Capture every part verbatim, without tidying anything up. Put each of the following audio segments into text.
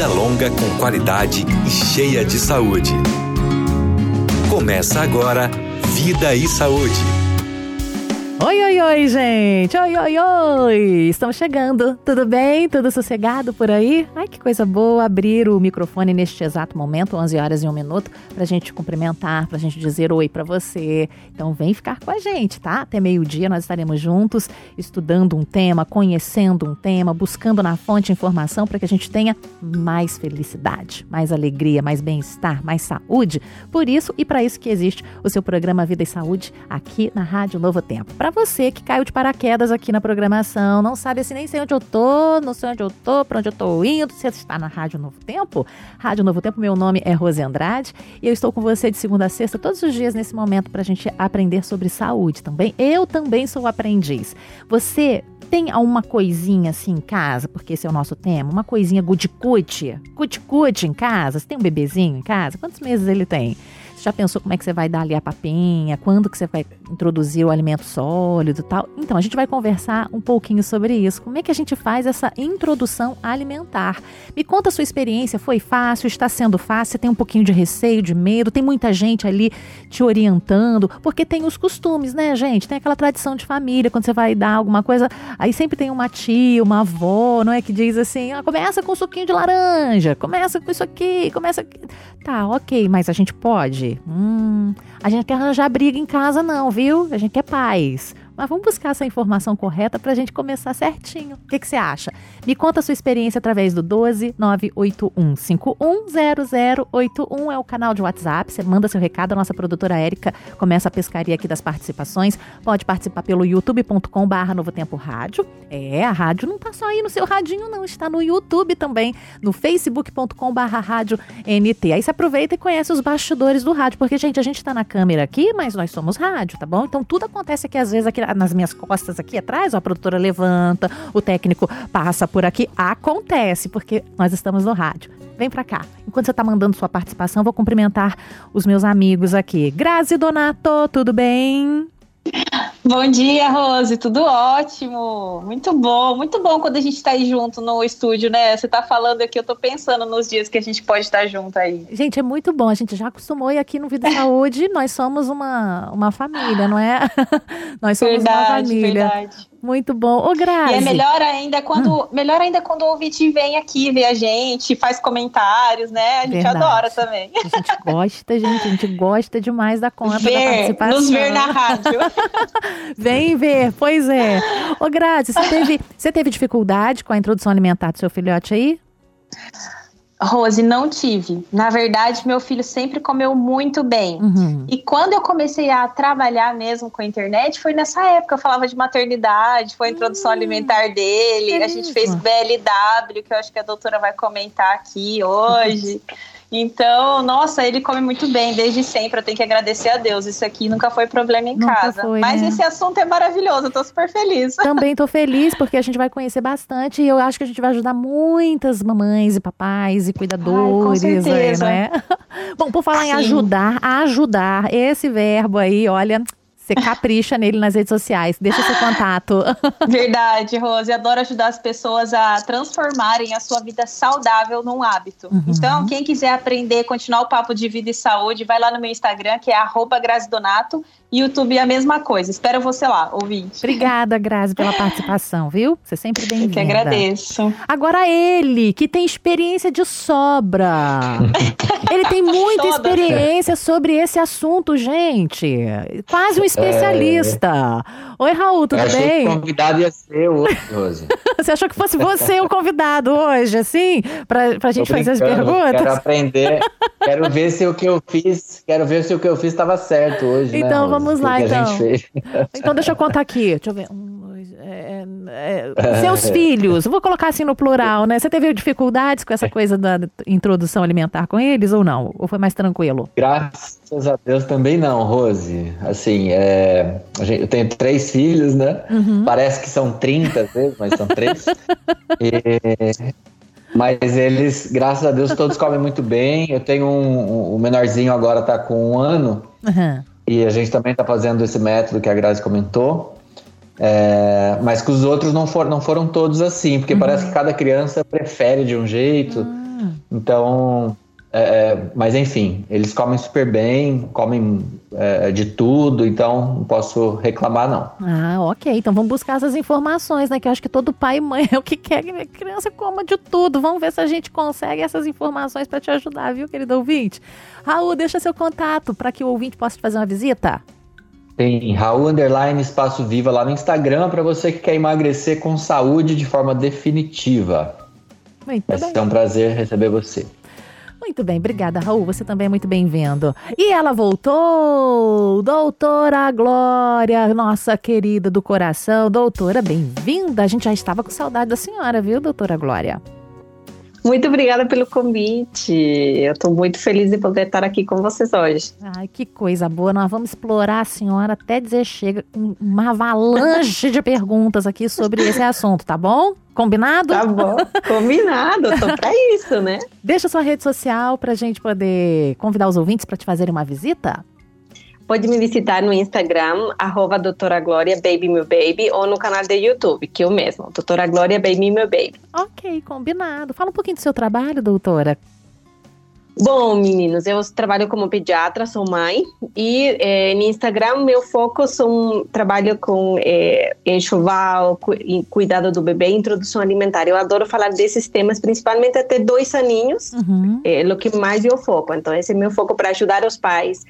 vida longa com qualidade e cheia de saúde. Começa agora Vida e Saúde. Oi, oi, oi, gente! Oi, oi, oi! Estamos chegando. Tudo bem? Tudo sossegado por aí? Ai, que coisa boa abrir o microfone neste exato momento, onze horas e um minuto, pra gente cumprimentar, pra gente dizer oi pra você. Então vem ficar com a gente, tá? Até meio-dia nós estaremos juntos, estudando um tema, conhecendo um tema, buscando na fonte informação para que a gente tenha mais felicidade, mais alegria, mais bem-estar, mais saúde. Por isso e pra isso que existe o seu programa Vida e Saúde aqui na Rádio Novo Tempo. Pra você que caiu de paraquedas aqui na programação, não sabe assim, nem sei onde eu tô, não sei onde eu tô, pra onde eu tô indo, você está na Rádio Novo Tempo. Rádio Novo Tempo, meu nome é Rose Andrade e eu estou com você de segunda a sexta, todos os dias nesse momento pra gente aprender sobre saúde também. Eu também sou aprendiz. Você tem alguma coisinha assim em casa, porque esse é o nosso tema, uma coisinha guti-guti, guti-guti em casa? Você tem um bebezinho em casa? Quantos meses ele tem? Já pensou como é que você vai dar ali a papinha? Quando que você vai introduzir o alimento sólido e tal? Então, a gente vai conversar um pouquinho sobre isso. Como é que a gente faz essa introdução alimentar? Me conta a sua experiência. Foi fácil? Está sendo fácil? Você tem um pouquinho de receio, de medo? Tem muita gente ali te orientando? Porque tem os costumes, né, gente? Tem aquela tradição de família. Quando você vai dar alguma coisa, aí sempre tem uma tia, uma avó, não é? Que diz assim, ah, começa com um suquinho de laranja. Começa com isso aqui, começa... Tá, ok, mas a gente pode... Hum, a gente não quer arranjar briga em casa não, viu? A gente quer paz. Mas vamos buscar essa informação correta para a gente começar certinho. O que que você acha? Me conta a sua experiência através do um dois nove oito um cinco um zero zero oito um. É o canal de WhatsApp. Você manda seu recado. A nossa produtora Érica começa a pescaria aqui das participações. Pode participar pelo youtube ponto com barra Novo Tempo Rádio. É, a rádio não está só aí no seu radinho, não. Está no YouTube também. No facebook ponto com barra Rádio N T. Aí você aproveita e conhece os bastidores do rádio. Porque, gente, a gente está na câmera aqui, mas nós somos rádio, tá bom? Então tudo acontece aqui às vezes aqui nas minhas costas aqui atrás, ó, a produtora levanta, o técnico passa por aqui, acontece, porque nós estamos no rádio. Vem pra cá. Enquanto você tá mandando sua participação, vou cumprimentar os meus amigos aqui. Grazi e Donato, tudo bem? Bom dia, Rose, tudo ótimo. Muito bom, muito bom quando a gente tá aí junto no estúdio, né? Você tá falando aqui, eu tô pensando nos dias que a gente pode estar junto aí. Gente, é muito bom, a gente já acostumou e aqui no Vida e Saúde nós somos uma, uma família, não é? Nós somos verdade, uma família. Verdade. Muito bom. Ô, Grazi. E é melhor ainda quando, hum. melhor ainda quando o ouvinte vem aqui ver a gente, faz comentários, né? A gente verdade. Adora também. A gente gosta, gente, a gente gosta demais da conta ver, da participação. Nos ver na rádio. Vem ver, pois é. Ô, Grazi, você teve, você teve dificuldade com a introdução alimentar do seu filhote aí? Rose, não tive. Na verdade, meu filho sempre comeu muito bem. Uhum. E quando eu comecei a trabalhar mesmo com a internet, foi nessa época. Eu falava de maternidade, foi a introdução uhum. alimentar dele. Que a gente fez B L W, que eu acho que a doutora vai comentar aqui hoje. Então, nossa, ele come muito bem desde sempre, eu tenho que agradecer a Deus. Isso aqui nunca foi problema em nunca casa. Foi, mas né? Esse assunto é maravilhoso, eu tô super feliz. Também tô feliz, porque a gente vai conhecer bastante e eu acho que a gente vai ajudar muitas mamães e papais e cuidadores. Ai, com certeza. Aí, não é? Bom, por falar em ajudar, ajudar, esse verbo aí, olha... Você capricha nele nas redes sociais, deixa seu contato. Verdade, Rose, adoro ajudar as pessoas a transformarem a sua vida saudável num hábito. Uhum. Então, quem quiser aprender, continuar o papo de vida e saúde, vai lá no meu Instagram, que é arroba grazidonato, e YouTube é a mesma coisa. Espero você lá, ouvinte. Obrigada, Grazi, pela participação, viu? Você é sempre bem-vinda. Eu que agradeço. Agora ele, que tem experiência de sobra. Ele tem muita Toda. experiência sobre esse assunto, gente. Quase um especialista. É... Oi, Raul, tudo eu bem? O convidado ia ser hoje, Rose. Você achou que fosse você o convidado hoje, assim? Pra, pra gente fazer as perguntas? Quero aprender, quero ver se o que eu fiz, quero ver se o que eu fiz estava certo hoje, então, né? Então, vamos lá, então. Então, deixa eu contar aqui. Deixa eu ver. É, é, seus filhos, vou colocar assim no plural, né? Você teve dificuldades com essa coisa da introdução alimentar com eles ou não? Ou foi mais tranquilo? Graças a Deus também não, Rose. Assim, é, eu tenho três filhos, né? Uhum. Parece que são trinta às vezes, mas são três. E... Mas eles, graças a Deus, todos comem muito bem. Eu tenho um, um menorzinho agora, tá com um ano. Uhum. E a gente também tá fazendo esse método que a Grazi comentou. É, mas que os outros não, for, não foram todos assim, porque uhum. parece que cada criança prefere de um jeito, uhum. Hum. Então, é, mas enfim, eles comem super bem, comem é, de tudo, então não posso reclamar, não. Ah, ok. Então vamos buscar essas informações, né? Que eu acho que todo pai e mãe é o que quer que a criança coma de tudo. Vamos ver se a gente consegue essas informações para te ajudar, viu, querido ouvinte? Raul, deixa seu contato para que o ouvinte possa te fazer uma visita. Tem Raul Underline Espaço Viva lá no Instagram para você que quer emagrecer com saúde de forma definitiva. Muito Vai bem. Ser um prazer receber você. Muito bem, obrigada, Raul. Você também é muito bem-vindo. E ela voltou, doutora Glória, nossa querida do coração. Doutora, bem-vinda. A gente já estava com saudade da senhora, viu, doutora Glória? Muito obrigada pelo convite. Eu estou muito feliz de poder estar aqui com vocês hoje. Ai, que coisa boa. Nós vamos explorar a senhora até dizer chega com uma avalanche de perguntas aqui sobre esse assunto, tá bom? Combinado? Tá bom. Combinado. Eu tô pra isso, né? Deixa sua rede social pra gente poder convidar os ouvintes para te fazerem uma visita. Pode me visitar no Instagram, arroba doutora Glória Baby Meu Baby, ou no canal do YouTube, que é o mesmo, doutora Glória Baby Meu Baby. Ok, combinado. Fala um pouquinho do seu trabalho, doutora. Bom, meninos, eu trabalho como pediatra, sou mãe, e eh, no Instagram meu foco são trabalho com eh, enxoval, cu- cuidado do bebê, introdução alimentar. Eu adoro falar desses temas, principalmente até dois aninhos, uhum. é o que mais eu foco. Então esse é meu foco para ajudar os pais.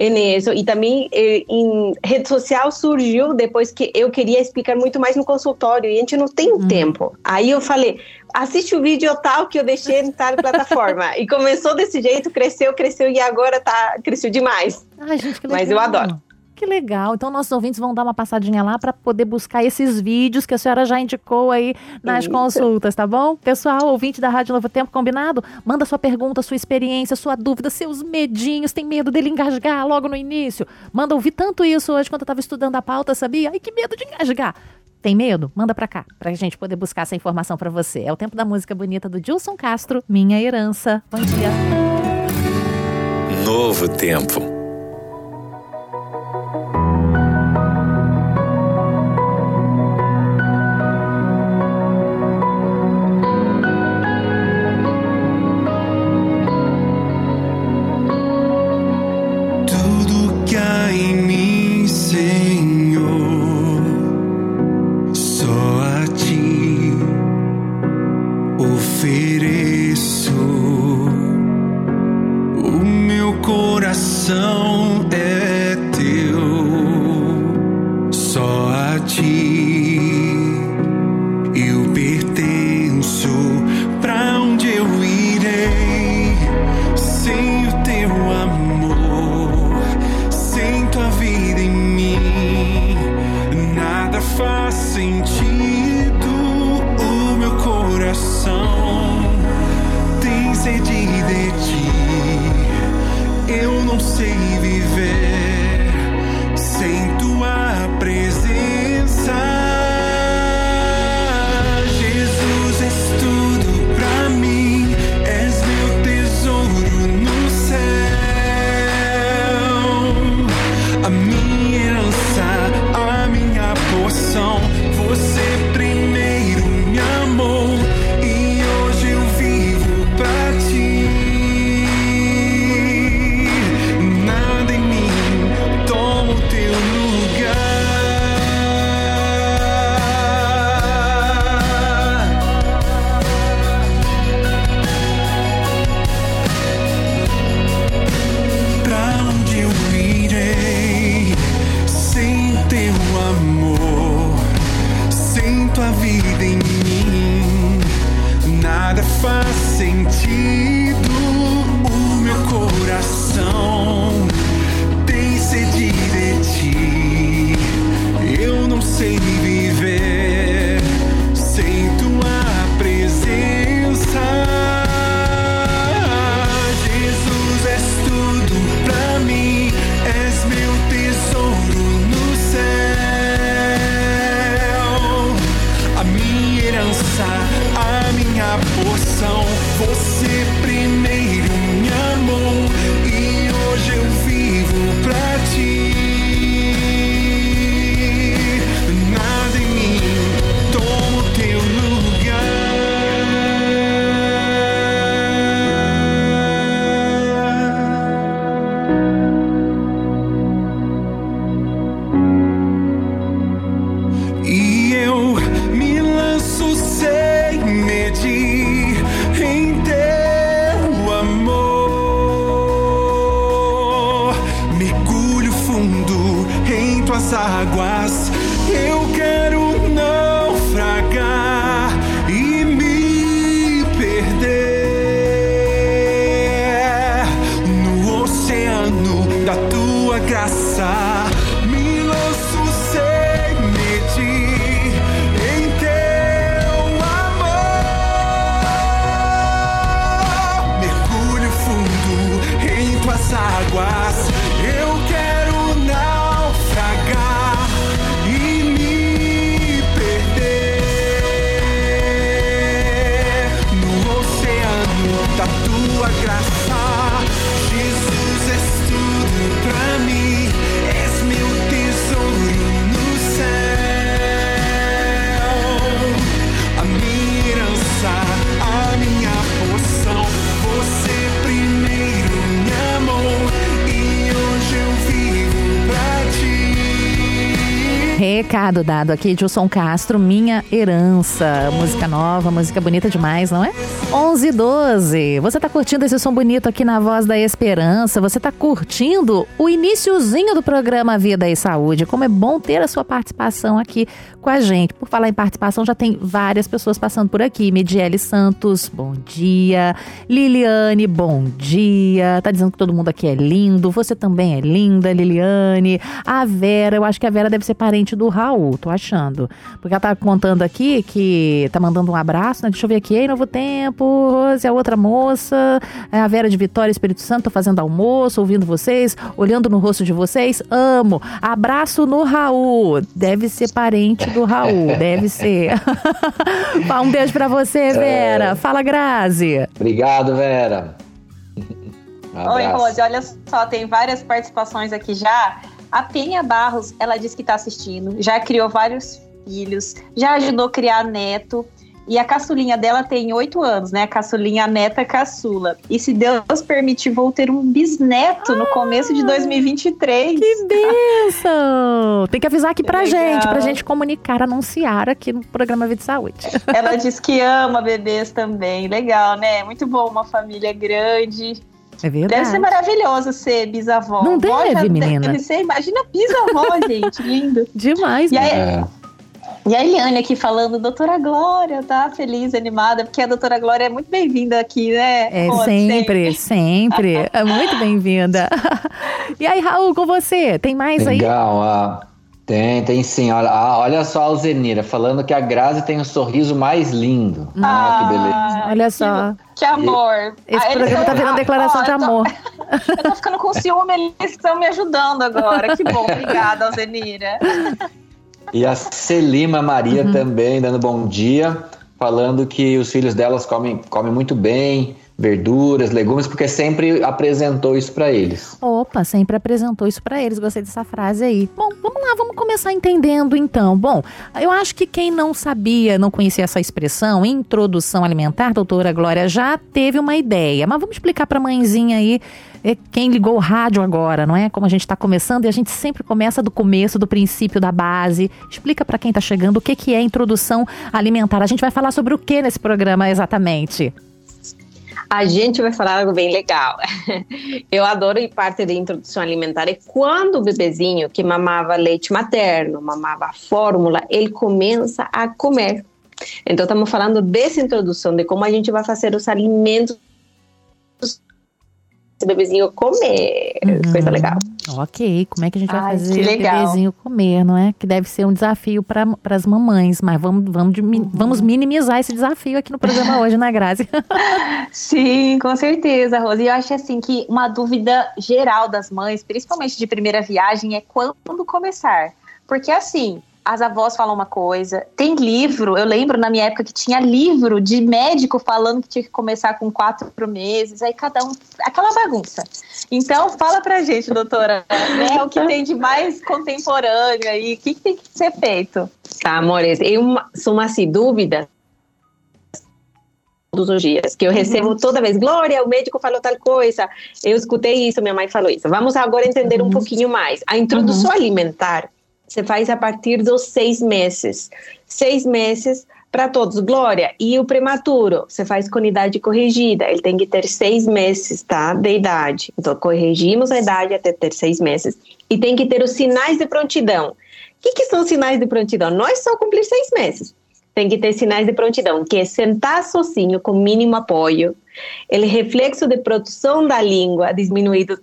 Nisso. E também em rede social surgiu depois que eu queria explicar muito mais no consultório e a gente não tem hum. tempo. Aí eu falei, assiste o vídeo tal que eu deixei em tal plataforma. E começou desse jeito, cresceu, cresceu e agora tá, cresceu demais. Ai, gente, que legal. Mas eu adoro. Que legal. Então nossos ouvintes vão dar uma passadinha lá para poder buscar esses vídeos que a senhora já indicou aí nas Eita. Consultas, tá bom? Pessoal, ouvinte da Rádio Novo Tempo, combinado? Manda sua pergunta, sua experiência, sua dúvida, seus medinhos. Tem medo dele engasgar logo no início? Manda ouvir tanto isso hoje quando eu estava estudando a pauta, sabia? Ai, que medo de engasgar. Tem medo? Manda pra cá, pra gente poder buscar essa informação pra você. É o tempo da música bonita do Dilson Castro, Minha Herança. Bom dia. Novo Tempo. águas. Eu quero naufragar e me perder no oceano da tua graça. Me lanço sem medir em teu amor. Mergulho fundo em tuas águas. Eu quero naufragar e me perder no oceano da tua graça. Jesus, és tudo pra mim, és meu tesouro no céu, a minha herança, a minha porção. Você primeiro me amou. Recado dado aqui, Gilson Castro, Minha Herança. Música nova, música bonita demais, não é? onze e doze. Você tá curtindo esse som bonito aqui na Voz da Esperança? Você tá curtindo o iniciozinho do programa Vida e Saúde? Como é bom ter a sua participação aqui com a gente. Por falar em participação, já tem várias pessoas passando por aqui. Midielle Santos, bom dia. Liliane, bom dia. Tá dizendo que todo mundo aqui é lindo. Você também é linda, Liliane. A Vera, eu acho que a Vera deve ser parente do Raul, tô achando. Porque ela tá contando aqui que tá mandando um abraço, né? Deixa eu ver aqui. Ei, Novo Tempo, Rose, a outra moça, a Vera de Vitória, Espírito Santo, tô fazendo almoço, ouvindo vocês, olhando no rosto de vocês, amo. Abraço no Raul. Deve ser parente do Raul, deve ser. Um beijo pra você, Vera. É... Fala, Grazi. Obrigado, Vera. Um Oi, Rose, olha só, tem várias participações aqui já. A Penha Barros, ela disse que está assistindo, já criou vários filhos, já ajudou a criar neto. E a caçulinha dela tem oito anos, né? A caçulinha, a neta caçula. E se Deus permitir, vou ter um bisneto ah, no começo de dois mil e vinte e três. Que bênção! Tem que avisar aqui pra Legal. gente, pra gente comunicar, anunciar aqui no programa Vida e Saúde. Ela diz que ama bebês também. Legal, né? Muito bom, uma família grande. É verdade. Deve ser maravilhoso ser bisavó. Não Vó deve, menina. Deve ser, imagina bisavó, gente, lindo. Demais, né? É. E a Eliane aqui falando, doutora Glória, tá feliz, animada, porque a doutora Glória é muito bem-vinda aqui, né? É, Pô, sempre, sempre, sempre. É muito bem-vinda. E aí, Raul, com você? Tem mais Legal, aí? Legal, ah, tem, tem sim. Olha, ah, olha só a Alzenira falando que a Grazi tem o um sorriso mais lindo. Ah, ah que beleza. Olha só. Que amor. Esse ah, programa tá virando declaração ah, de amor. Eu tô, eu tô ficando com ciúme, eles estão me ajudando agora. Que bom, obrigada, Alzenira. E a Celima Maria uhum. também, dando bom dia, falando que os filhos delas comem, comem muito bem, verduras, legumes, porque sempre apresentou isso pra eles. Opa, sempre apresentou isso pra eles, gostei dessa frase aí. Bom, vamos lá, vamos começar entendendo então. Bom, eu acho que quem não sabia, não conhecia essa expressão, introdução alimentar, doutora Glória, já teve uma ideia, mas vamos explicar pra mãezinha aí, quem ligou o rádio agora, não é? Como a gente está começando, e a gente sempre começa do começo, do princípio, da base. Explica para quem está chegando o que, que é introdução alimentar. A gente vai falar sobre o que nesse programa exatamente? A gente vai falar algo bem legal. Eu adoro ir parte da introdução alimentar. É quando o bebezinho que mamava leite materno, mamava fórmula, ele começa a comer. Então, estamos falando dessa introdução, de como a gente vai fazer os alimentos o bebezinho comer, uhum. coisa legal. Ok, como é que a gente vai Ai, fazer o bebezinho comer, não é? Que deve ser um desafio para as mamães, mas vamos, vamos, uhum. vamos minimizar esse desafio aqui no programa hoje, né, Grazi? Sim, com certeza, Rose. E eu acho assim que uma dúvida geral das mães, principalmente de primeira viagem, é quando começar. Porque assim, as avós falam uma coisa, tem livro, eu lembro na minha época que tinha livro de médico falando que tinha que começar com quatro meses, aí cada um, aquela bagunça. Então, fala pra gente, doutora, né, o que tem de mais contemporâneo aí, o que, que tem que ser feito? Tá, amores, eu soma-se dúvidas todos os dias, que eu recebo toda vez, Glória, o médico falou tal coisa, eu escutei isso, minha mãe falou isso. Vamos agora entender um pouquinho mais. A introdução uhum. alimentar, você faz a partir dos seis meses. Seis meses para todos, Glória. E o prematuro, você faz com idade corrigida. Ele tem que ter seis meses, tá? De idade. Então, corrigimos a idade até ter seis meses. E tem que ter os sinais de prontidão, que, que são sinais de prontidão? Não é só cumprir seis meses. Tem que ter sinais de prontidão, que é sentar sozinho com mínimo apoio, o reflexo de produção da língua diminuído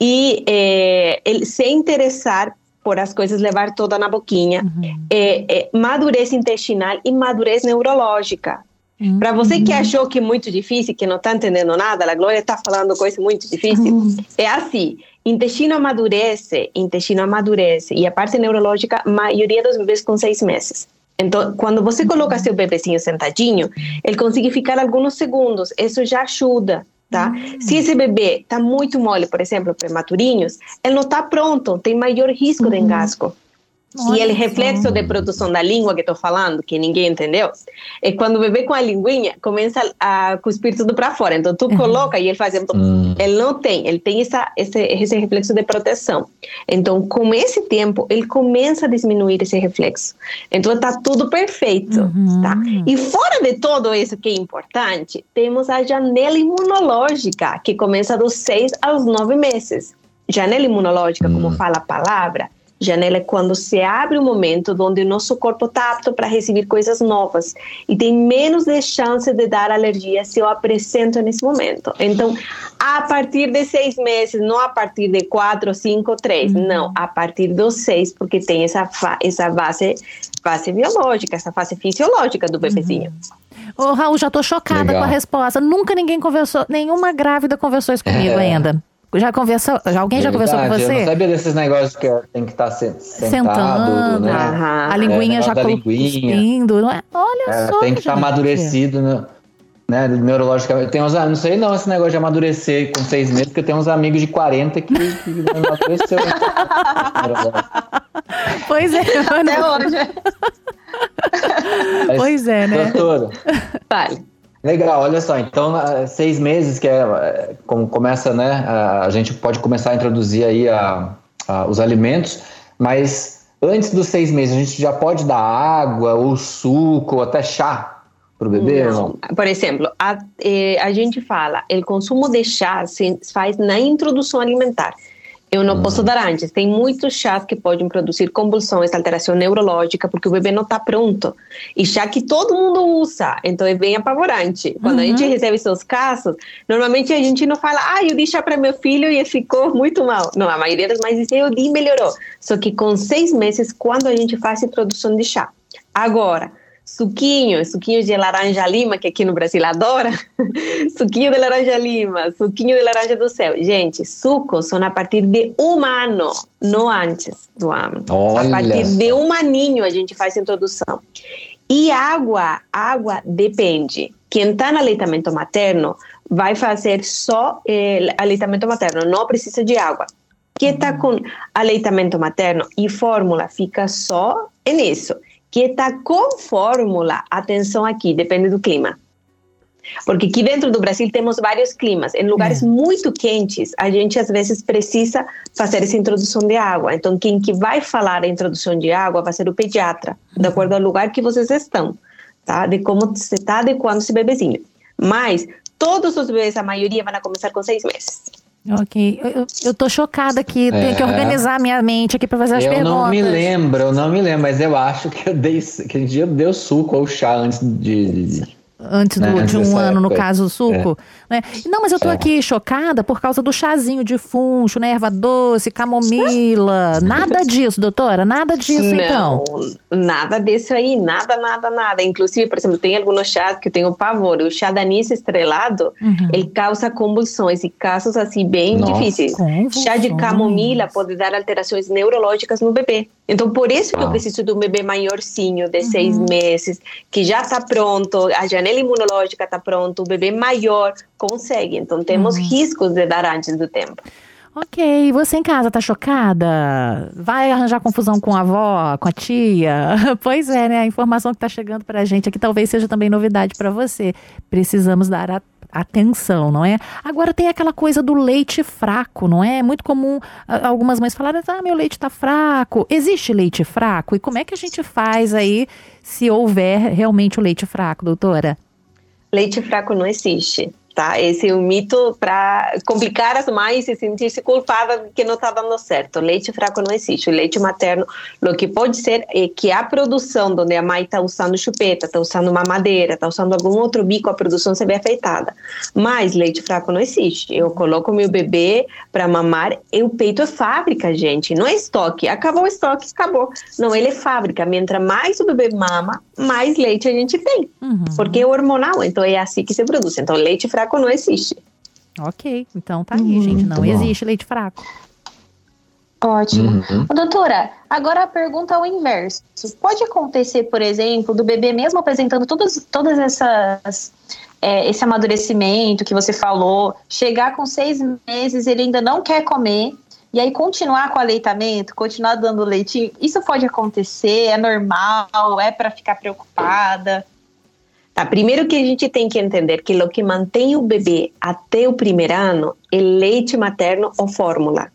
e eh, ele se interessar por as coisas, levar toda na boquinha, uhum. eh, eh, madurez intestinal e madurez neurológica. Uhum. Para você que achou que é muito difícil, que não está entendendo nada, a Glória está falando coisa muito difícil, uhum. é assim... Intestino amadurece, intestino amadurece. E a parte neurológica, a maioria das vezes com seis meses. Então, quando você coloca seu bebezinho sentadinho, ele consegue ficar alguns segundos. Isso já ajuda, tá? Uhum. Se esse bebê está muito mole, por exemplo, prematurinhos, ele não está pronto, tem maior risco uhum. de engasgo. Nossa. E ele reflexo de produção da língua que estou falando, que ninguém entendeu, é quando o bebê com a linguinha começa a cuspir tudo para fora. Então, tu coloca uhum. e ele faz... Uhum. Ele não tem, ele tem essa, esse, esse reflexo de proteção. Então, com esse tempo, ele começa a diminuir esse reflexo. Então, está tudo perfeito, uhum. tá? E fora de todo isso que é importante, temos a janela imunológica, que começa dos seis aos nove meses. Janela imunológica, uhum. como fala a palavra... Janela é quando se abre um momento onde o nosso corpo está apto para receber coisas novas e tem menos de chance de dar alergia se eu apresento nesse momento. Então, a partir de seis meses, não a partir de quatro, cinco, três, uhum. não, a partir dos seis, porque tem essa, fa- essa base, base biológica, essa fase fisiológica do bebezinho. Uhum. Ô, Raul, já estou chocada Legal. com a resposta. Nunca ninguém conversou, nenhuma grávida conversou isso comigo é. ainda. Já conversou? Alguém Verdade, já conversou com você? Eu não sabia desses negócios que tem que estar sentado, sentando, né? Aham. A linguinha é, já cuspindo, não é? Olha é, só. Tem que estar tá amadurecido, né? né? Neurologicamente. Tem uns, não sei não esse negócio de amadurecer com seis meses, porque eu tenho uns amigos de quarenta que não amadureceu. Pois é. Até não... hoje. Mas, pois é, né? Doutora. Vale. Legal, olha só, então seis meses que é como começa, né, a gente pode começar a introduzir aí a, a, os alimentos, mas antes dos seis meses a gente já pode dar água ou suco ou até chá para o bebê? Não. Não? Por exemplo, a, a gente fala, o consumo de chá se faz na introdução alimentar. Eu não posso dar antes. Tem muitos chás que podem produzir convulsões, alteração neurológica, porque o bebê não está pronto. E chá que todo mundo usa, então é bem apavorante. Quando uhum. a gente recebe seus casos, normalmente a gente não fala, ah, eu dei chá para meu filho e ele ficou muito mal. Não, a maioria das mães dizem, eu dei e melhorou. Só que com seis meses, quando a gente faz a produção de chá. Agora, suquinho, suquinho de laranja-lima, que aqui no Brasil adora, suquinho de laranja-lima, suquinho de laranja do céu. Gente, sucos são a partir de um ano, não antes do ano. Olha. A partir de um aninho a gente faz a introdução. E água, água depende. Quem está no aleitamento materno vai fazer só eh, aleitamento materno, não precisa de água. Quem está com aleitamento materno e fórmula fica só nisso. Que está com fórmula, atenção aqui, depende do clima. Porque aqui dentro do Brasil temos vários climas. Em lugares é. muito quentes, a gente às vezes precisa fazer essa introdução de água. Então, quem que vai falar a introdução de água vai ser o pediatra, de acordo ao lugar que vocês estão, tá? De como você está adequando esse bebezinho. Mas todos os bebês, a maioria, vão começar com seis meses. Ok, eu, eu tô chocada aqui, tenho é. que organizar a minha mente aqui para fazer as eu perguntas. Eu não me lembro, eu não me lembro, mas eu acho que eu dei, que um dia deu suco ou chá antes de... de... Antes do, não, de um ano, época. No caso, o suco. É. Né? Não, mas eu tô é. aqui chocada por causa do chazinho de funcho, né? Erva doce, camomila. Nada disso, doutora? Nada disso, não, então? Nada disso aí. Nada, nada, nada. Inclusive, por exemplo, tem alguns chás que eu tenho pavor. O chá de anis estrelado, uhum. ele causa convulsões e casos assim bem Nossa, difíceis. Chá de camomila pode dar alterações neurológicas no bebê. Então, por isso que eu preciso de um bebê maiorzinho, de uhum. seis meses, que já está pronto, a janela imunológica está pronta, o bebê maior consegue. Então, temos uhum. riscos de dar antes do tempo. Ok, você em casa tá chocada? Vai arranjar confusão com a avó, com a tia? Pois é, né? A informação que tá chegando pra gente aqui talvez seja também novidade pra você. Precisamos dar a atenção, não é? Agora tem aquela coisa do leite fraco, não é? É muito comum algumas mães falarem, ah, meu leite tá fraco. Existe leite fraco? E como é que a gente faz aí se houver realmente o leite fraco, doutora? Leite fraco não existe. tá? Esse é um mito para complicar as mães e sentir-se culpada que não está dando certo. Leite fraco não existe. O leite materno, o que pode ser é que a produção, onde a mãe está usando chupeta, está usando mamadeira, está usando algum outro bico, a produção se vê afetada. Mas leite fraco não existe. Eu coloco meu bebê para mamar e o peito é fábrica, gente. Não é estoque. Acabou o estoque, acabou. Não, ele é fábrica. Mientras mais o bebê mama, mais leite a gente tem. Uhum. Porque é hormonal, então é assim que se produz. Então leite fraco não existe. Ok, então tá aí, uhum, gente. Não existe leite fraco. Ótimo. Uhum. Doutora, agora a pergunta é o inverso. Pode acontecer, por exemplo, do bebê mesmo apresentando todas, todas essas... É, esse amadurecimento que você falou, chegar com seis meses, ele ainda não quer comer, e aí continuar com o aleitamento, continuar dando leitinho? Isso pode acontecer? É normal? É pra ficar preocupada? Tá, primeiro que a gente tem que entender que o que mantém o bebê até o primeiro ano é leite materno ou fórmula.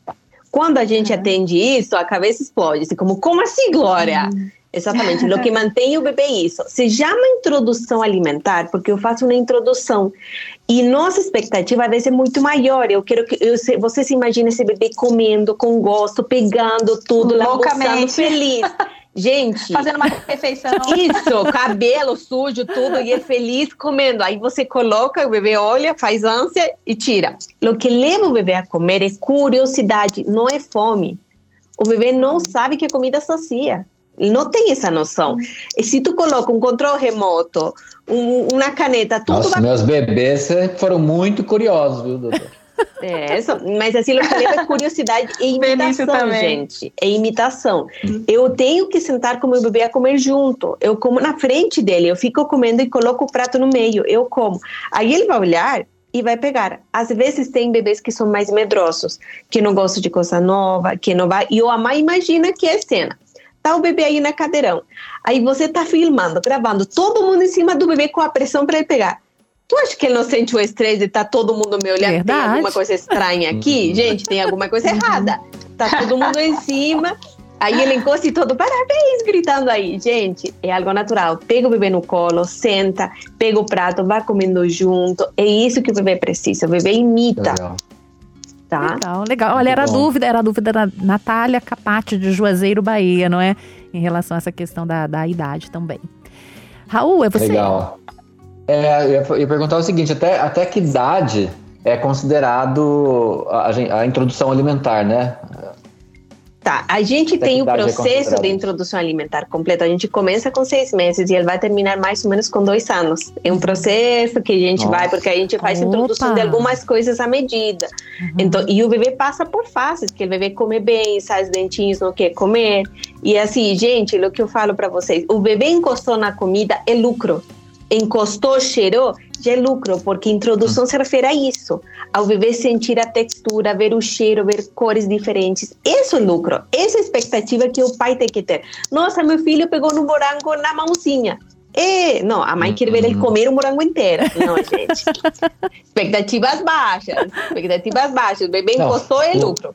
Quando a gente uhum. atende isso, a cabeça explode. Assim, como, como assim, Glória? Uhum. Exatamente, o que mantém o bebê é isso. Se já uma introdução alimentar, porque eu faço uma introdução e nossa expectativa às vezes é muito maior. Eu quero que eu, você se imagine esse bebê comendo com gosto, pegando tudo, loucamente feliz. Gente, fazendo uma refeição. Isso, cabelo sujo, tudo, e é feliz comendo. Aí você coloca, o bebê olha, faz ânsia e tira. O que leva o bebê a comer é curiosidade, não é fome. O bebê não sabe que a comida sacia. Ele não tem essa noção. E se tu coloca um controle remoto, um, uma caneta, tudo... Nossa, vai... meus bebês foram muito curiosos, viu, doutor? É, isso, mas assim, o que leva é curiosidade e imitação, gente. É imitação. Eu tenho que sentar com o meu bebê a comer junto. Eu como na frente dele, eu fico comendo e coloco o prato no meio, eu como. Aí ele vai olhar e vai pegar. Às vezes tem bebês que são mais medrosos, que não gostam de coisa nova, que não vai... E a mãe imagina que é cena. Tá o bebê aí na cadeirão. Aí você tá filmando, gravando, todo mundo em cima do bebê com a pressão para ele pegar. Tu acha que ele não sente o estresse e tá todo mundo me olhando? Verdade. Tem alguma coisa estranha aqui? Gente, tem alguma coisa errada. Tá todo mundo em cima. Aí ele encosta e todo, parabéns, gritando aí. Gente, é algo natural. Pega o bebê no colo, senta, pega o prato, vai comendo junto. É isso que o bebê precisa. O bebê imita. Legal. Tá. Legal, legal. Olha, era a dúvida, era a dúvida da Natália Capatti, de Juazeiro Bahia, não é? Em relação a essa questão da, da idade também. Raul, é você? Legal. É, eu ia, eu ia perguntar o seguinte, até, até que idade é considerado a, a introdução alimentar, né? Tá, a gente até tem o processo é de introdução alimentar completo. A gente começa com seis meses e ele vai terminar mais ou menos com dois anos. É um processo que a gente Nossa. vai, porque a gente faz Opa. introdução de algumas coisas à medida. Uhum. Então, e o bebê passa por fases, que o bebê come bem, sai os dentinhos, não quer comer. E assim, gente, o que eu falo para vocês, o bebê encostou na comida é lucro. Encostou, cheirou, já é lucro, porque introdução se refere a isso, ao bebê sentir a textura, ver o cheiro, ver cores diferentes. Isso é lucro, essa é a expectativa que o pai tem que ter. Nossa, meu filho pegou no morango na mãozinha. E, não, a mãe quer ver ele comer o morango inteiro. Não, gente. Expectativas baixas, expectativas baixas. O bebê encostou, é lucro.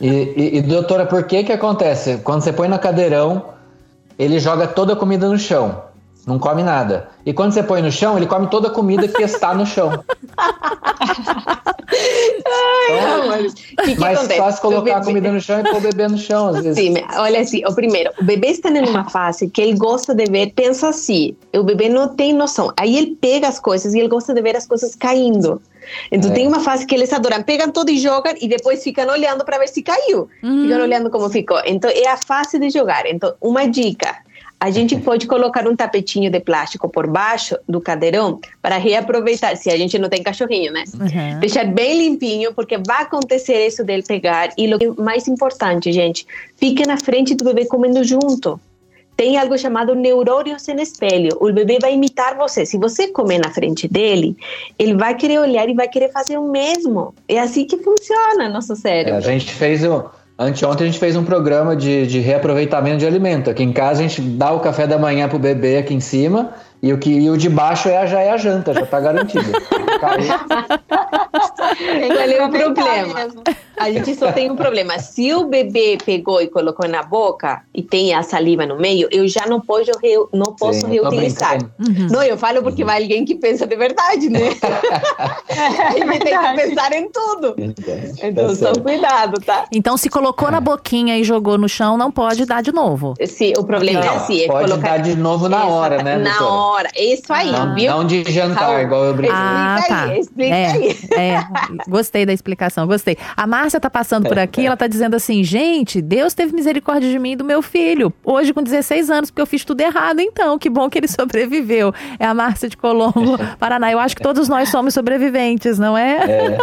E, e, e doutora, por que que acontece? Quando você põe no cadeirão, ele joga toda a comida no chão. Não come nada. E quando você põe no chão, ele come toda a comida que está no chão. Ai, então, que que mas acontece? Só se colocar bebê... a comida no chão e pôr o bebê no chão, às vezes. Sim, olha assim, o primeiro, o bebê está numa fase que ele gosta de ver, pensa assim, o bebê não tem noção. Aí ele pega as coisas e ele gosta de ver as coisas caindo. Então é. tem uma fase que eles adoram, pegam tudo e jogam e depois ficam olhando para ver se caiu. Hum. Ficam olhando como ficou. Então é a fase de jogar. Então, uma dica. A gente pode colocar um tapetinho de plástico por baixo do cadeirão para reaproveitar, se a gente não tem cachorrinho, né? Uhum. Deixar bem limpinho, porque vai acontecer isso dele pegar. E o que é mais importante, gente, fica na frente do bebê comendo junto. Tem algo chamado neurônios em espelho. O bebê vai imitar você. Se você comer na frente dele, ele vai querer olhar e vai querer fazer o mesmo. É assim que funciona nosso cérebro. É, a gente fez o... Anteontem a gente fez um programa de, de reaproveitamento de alimento. Aqui em casa a gente dá o café da manhã pro bebê aqui em cima e o, que, e o de baixo é a, já é a janta, já tá garantido. Caiu. Qual é o problema? A gente só tem um problema. Se o bebê pegou e colocou na boca e tem a saliva no meio, eu já não posso, reu, não posso Sim, reutilizar. Uhum. Não, eu falo porque vai alguém que pensa de verdade, né? É verdade. Tem que pensar em tudo. Verdade, então, tá só certo. Cuidado, tá? Então, se colocou na boquinha e jogou no chão, não pode dar de novo. Sim, o problema não, é assim. É pode colocar... dar de novo na hora, né, doutora? Na hora. Isso aí, não, viu? Não de jantar, Raul, igual eu brinquei. Ah, explica tá. aí, explica é, aí. É, gostei da explicação, gostei. A Márcia tá passando por aqui, ela tá dizendo assim, gente, Deus teve misericórdia de mim e do meu filho, hoje com dezesseis anos, porque eu fiz tudo errado, então, que bom que ele sobreviveu. É a Márcia de Colombo, Paraná. Eu acho que todos nós somos sobreviventes, não é? É.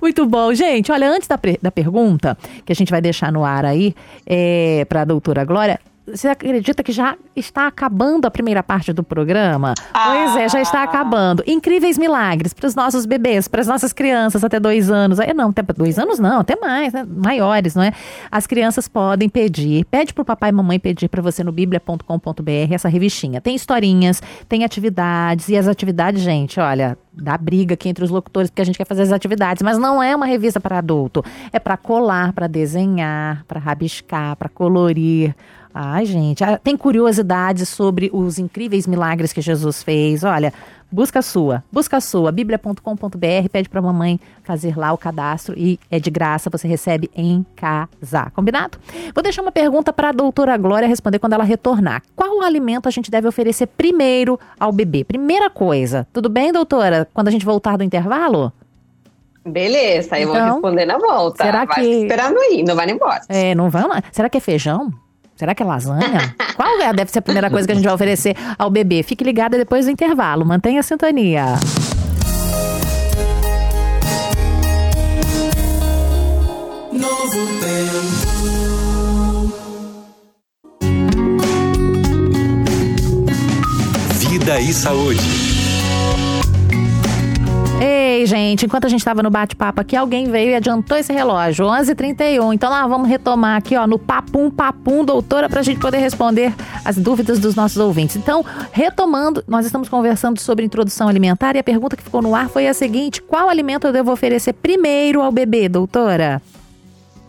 Muito bom. Gente, olha, antes da, pre- da pergunta, que a gente vai deixar no ar aí, é, pra doutora Glória, você acredita que já está acabando a primeira parte do programa? Ah. Pois é, já está acabando. Incríveis milagres para os nossos bebês, para as nossas crianças até dois anos. Não, até dois anos não, até mais, né? Maiores, não é? As crianças podem pedir. Pede para o papai e mamãe pedir para você no bíblia ponto com ponto b r essa revistinha. Tem historinhas, tem atividades. E as atividades, gente, olha... Dá briga aqui entre os locutores, porque a gente quer fazer as atividades. Mas não é uma revista para adulto. É para colar, para desenhar, para rabiscar, para colorir. Ai, gente, tem curiosidades sobre os incríveis milagres que Jesus fez. Olha, busca a sua, busca a sua, bíblia ponto com ponto b r, pede para a mamãe fazer lá o cadastro e é de graça, você recebe em casa. Combinado? Vou deixar uma pergunta para a doutora Glória responder quando ela retornar. Qual alimento a gente deve oferecer primeiro ao bebê? Primeira coisa, tudo bem, doutora? Quando a gente voltar do intervalo? Beleza, eu então, vou responder na volta. Será vai que... esperando aí, não vai embora. É, não vai lá. Será que é feijão? Será que é lasanha? Qual é? Deve ser a primeira coisa que a gente vai oferecer ao bebê. Fique ligada depois do intervalo. Mantenha a sintonia. Novo Tempo. Vida e Saúde. Ei, gente, enquanto a gente estava no bate-papo aqui, alguém veio e adiantou esse relógio, onze e trinta e um. Então, lá vamos retomar aqui, ó, no papum, papum, doutora, para a gente poder responder as dúvidas dos nossos ouvintes. Então, retomando, nós estamos conversando sobre introdução alimentar e a pergunta que ficou no ar foi a seguinte, qual alimento eu devo oferecer primeiro ao bebê, doutora?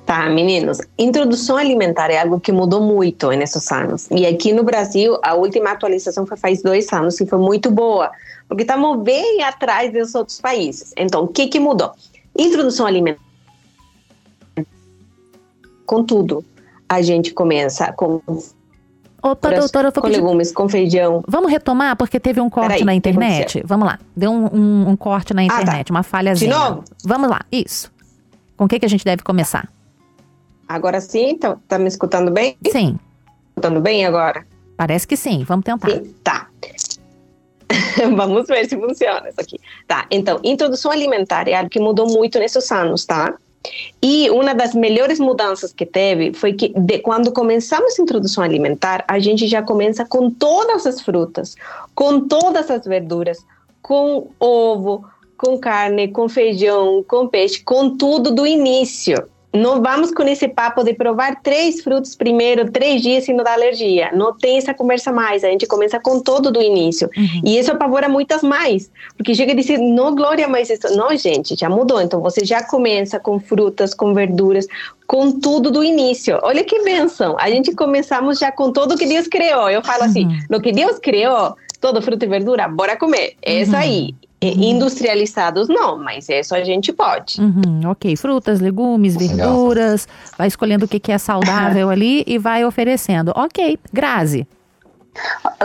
Tá, meninos, introdução alimentar é algo que mudou muito nesses anos. E aqui no Brasil, a última atualização foi faz dois anos e foi muito boa, porque estamos bem atrás dos outros países. Então, o que, que mudou? Introdução alimentar. Contudo, a gente começa com... Opa, doutora, eu vou com pedir... legumes, com feijão. Vamos retomar, porque teve um corte Peraí, na internet. Vamos lá, deu um, um, um corte na internet, ah, tá. uma falhazinha. De novo? Vamos lá, isso. Com o que, que a gente deve começar? Agora sim? Tá, tá me escutando bem? Sim. Escutando bem agora? Parece que sim, vamos tentar. Sim, tá. Vamos ver se funciona isso aqui. Tá, então, introdução alimentar é algo que mudou muito nesses anos, tá? E uma das melhores mudanças que teve foi que de quando começamos a introdução alimentar, a gente já começa com todas as frutas, com todas as verduras, com ovo, com carne, com feijão, com peixe, com tudo do início. Não vamos com esse papo de provar três frutos primeiro, três dias e não dá alergia. Não tem essa conversa mais, a gente começa com todo do início. Uhum. E isso apavora muitas mais, porque chega a dizer, não, Glória, mas isso... Não, gente, já mudou. Então, você já começa com frutas, com verduras, com tudo do início. Olha que bênção, a gente começamos já com tudo que Deus criou. Eu falo uhum. assim, no que Deus criou, todo fruto e verdura, bora comer. É isso uhum. aí. Industrializados não, mas isso a gente pode. Uhum, ok, frutas, legumes, verduras, vai escolhendo o que, que é saudável ali e vai oferecendo. Ok, Grazi.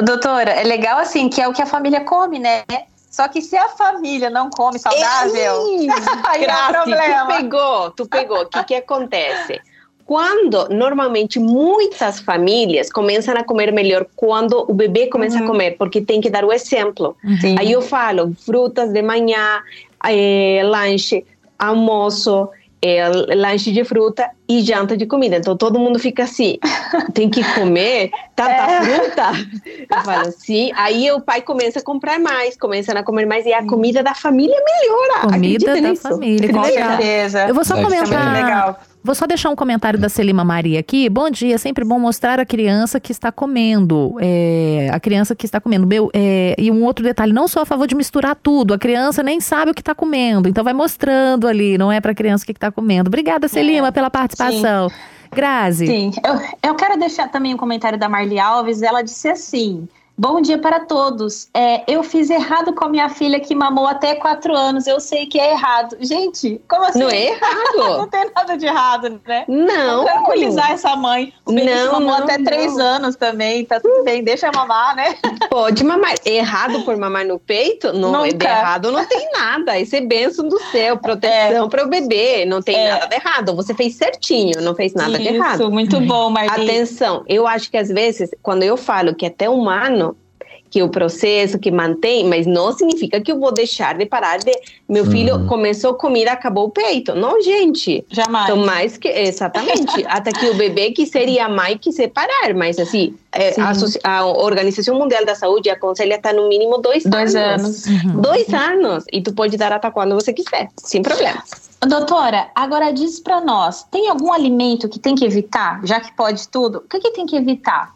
Doutora, é legal assim, que é o que a família come, né? Só que se a família não come saudável, Ei, aí Grazi, é um problema. Tu pegou, tu pegou, o que, que acontece? Quando, normalmente, muitas famílias começam a comer melhor quando o bebê começa uhum. a comer, porque tem que dar o exemplo. Sim. Aí eu falo, frutas de manhã, é, lanche, almoço, é, lanche de fruta e janta de comida. Então, todo mundo fica assim, tem que comer tanta é. fruta? Eu falo assim, aí o pai começa a comprar mais, começa a comer mais e a comida da família melhora. Comida Acredita da nisso? família, com certeza. Eu vou só comentar... Legal. Vou só deixar um comentário da Celima Maria aqui. Bom dia, sempre bom mostrar a criança que está comendo. É, a criança que está comendo. Meu, é, e um outro detalhe, não sou a favor de misturar tudo. A criança nem sabe o que está comendo. Então vai mostrando ali, não é para a criança o que está comendo. Obrigada, Celima, é, pela participação. Sim. Grazi. Sim, eu, eu quero deixar também um comentário da Marli Alves. Ela disse assim... Bom dia para todos. É, eu fiz errado com a minha filha que mamou até quatro anos. Eu sei que é errado. Gente, como assim? Não é errado. Não tem nada de errado, né? Não. Vou tranquilizar essa mãe. O Benício mamou não, até três anos também. Tá tudo bem, deixa mamar, né? Pode mamar. Errado por mamar no peito? Não. Nunca. É de errado, não tem nada. Isso é bênção do céu, proteção é. para o bebê. Não tem é. nada de errado. Você fez certinho, não fez nada Isso, de errado. Isso, muito bom, Marli. Atenção, eu acho que às vezes, quando eu falo que até humano, que o processo que mantém, mas não significa que eu vou deixar de parar de... Meu filho uhum. começou comida, acabou o peito. Não, gente. Jamais. Então, mais que... Exatamente. Até que o bebê quiser e a mãe quiser parar. Mas, assim, é, a, a Organização Mundial da Saúde aconselha estar no mínimo dois, dois anos. Dois anos. Uhum. Dois anos. E tu pode dar até quando você quiser, sem problema. Doutora, agora diz pra nós, tem algum alimento que tem que evitar? Já que pode tudo, o que, que tem que evitar?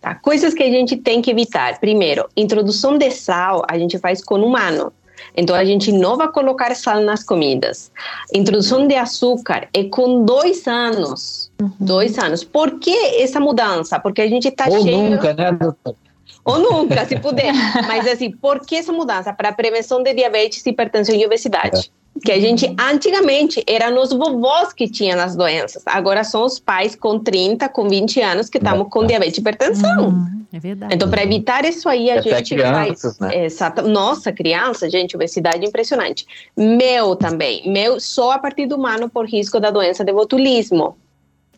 Tá, coisas que a gente tem que evitar. Primeiro, introdução de sal a gente faz com humano. Então, a gente não vai colocar sal nas comidas. Introdução de açúcar é com dois anos. Uhum. Dois anos. Por que essa mudança? Porque a gente está cheio... Ou nunca, né, doutora? Ou nunca, se puder. Mas, assim, por que essa mudança? Para prevenção de diabetes, hipertensão e obesidade. É. Que a gente, antigamente, eram os vovós que tinham as doenças. Agora são os pais com trinta, com vinte anos que estamos com diabetes e hipertensão. Hum, é verdade. Então, para evitar isso aí, a Até gente crianças, faz... Né? Exato. Nossa, criança, gente, obesidade impressionante. Mel também. Mel só a partir do humano por risco da doença de botulismo.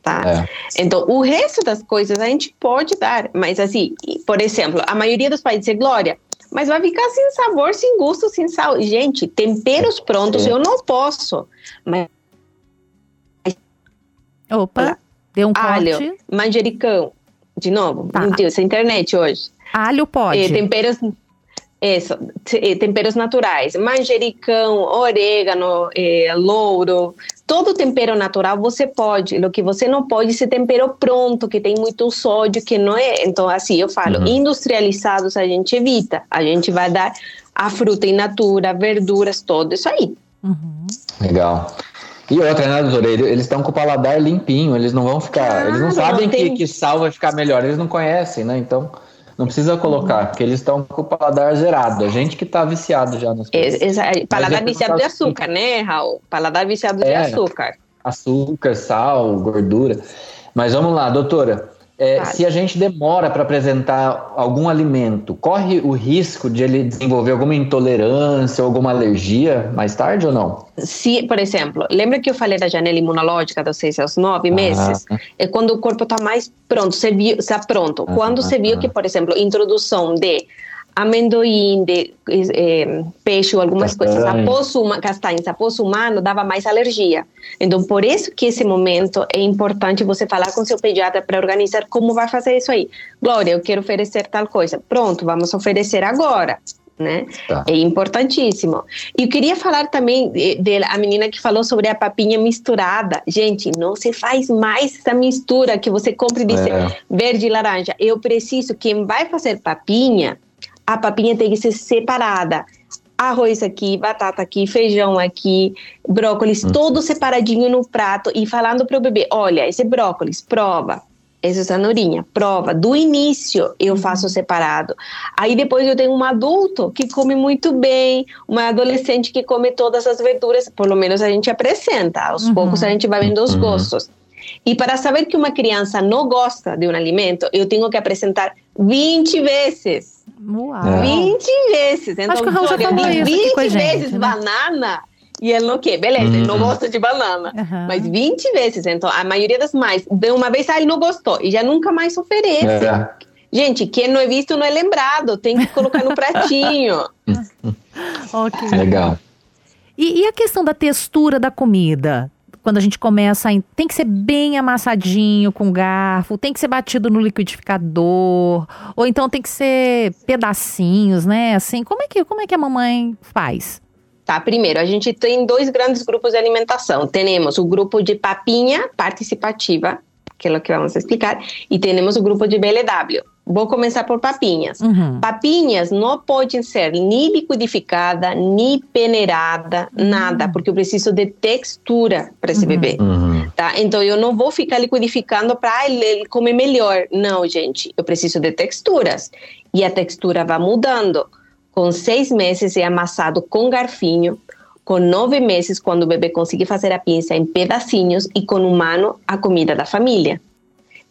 Tá? É. Então, o resto das coisas a gente pode dar. Mas, assim, por exemplo, a maioria dos pais dizem, Glória... Mas vai ficar sem sabor, sem gosto, sem sal. Gente, temperos prontos eu não posso. Mas... Opa, deu um alho, corte. Manjericão, de novo, tá. Meu Deus, essa internet hoje. Alho pode. É, temperos, isso, é, temperos naturais, manjericão, orégano, é, louro... Todo tempero natural você pode, o que você não pode é tempero pronto, que tem muito sódio, que não é. Então, assim, eu falo, uhum. industrializados a gente evita, a gente vai dar a fruta in natura, verduras, tudo isso aí. Uhum. Legal. E outra, né, doutora? Eles estão com o paladar limpinho, eles não vão ficar, claro, eles não sabem não tem... que, que sal vai ficar melhor, eles não conhecem, né? Então... Não precisa colocar, porque eles estão com o paladar zerado. A gente que está viciado já nas coisas. É, é, paladar viciado de açúcar, açúcar, né, Raul? Paladar viciado é, de açúcar. Açúcar, sal, gordura. Mas vamos lá, doutora. É, vale. Se a gente demora para apresentar algum alimento, corre o risco de ele desenvolver alguma intolerância, alguma alergia mais tarde ou não? Se, por exemplo, lembra que eu falei da janela imunológica dos seis aos nove meses? Ah. É quando o corpo está mais pronto, está pronto. Ah. Quando você viu que, por exemplo, introdução de amendoim, de eh, peixe ou algumas castanha. coisas, após uma, castanhas, após o humano, dava mais alergia. Então, por isso que esse momento é importante você falar com seu pediatra para organizar como vai fazer isso aí. Glória, eu quero oferecer tal coisa. Pronto, vamos oferecer agora, né? Tá. É importantíssimo. E eu queria falar também de, de, a menina que falou sobre a papinha misturada. Gente, não se faz mais essa mistura que você compra e diz é. verde e laranja. Eu preciso, quem vai fazer papinha... A papinha tem que ser separada. Arroz aqui, batata aqui, feijão aqui, brócolis, hum. todo separadinho no prato e falando para o bebê, olha, esse brócolis, prova. Essa cenourinha, prova. Do início eu faço separado. Aí depois eu tenho um adulto que come muito bem, uma adolescente que come todas as verduras, pelo menos a gente apresenta. Aos uhum. poucos a gente vai vendo os gostos. E para saber que uma criança não gosta de um alimento, eu tenho que apresentar vinte vezes. Uau. vinte vezes. Então, acho que o Raul já falou isso vinte aqui vezes gente, banana. Né? E ele não quer, beleza, uhum. ele não gosta de banana. Uhum. Mas vinte vezes. Então, a maioria das mães, de uma vez, ah, ele não gostou. E já nunca mais oferece. É. Gente, quem não é visto não é lembrado. Tem que colocar no pratinho. Okay. Legal. E, e a questão da textura da comida? Quando a gente começa, tem que ser bem amassadinho com garfo, tem que ser batido no liquidificador, ou então tem que ser pedacinhos, né? Assim, como é que, como é que a mamãe faz? Tá, primeiro, a gente tem dois grandes grupos de alimentação. Temos o grupo de papinha participativa, que é o que vamos explicar, e temos o grupo de B L W. Vou começar por papinhas. Uhum. Papinhas não podem ser nem liquidificada, nem peneirada, uhum. nada, porque eu preciso de textura para esse uhum. bebê. Uhum. Tá? Então, eu não vou ficar liquidificando para ele comer melhor. Não, gente, eu preciso de texturas. E a textura vai mudando. Com seis meses é amassado com garfinho, com nove meses quando o bebê consegue fazer a pinça em pedacinhos e com um ano a comida da família.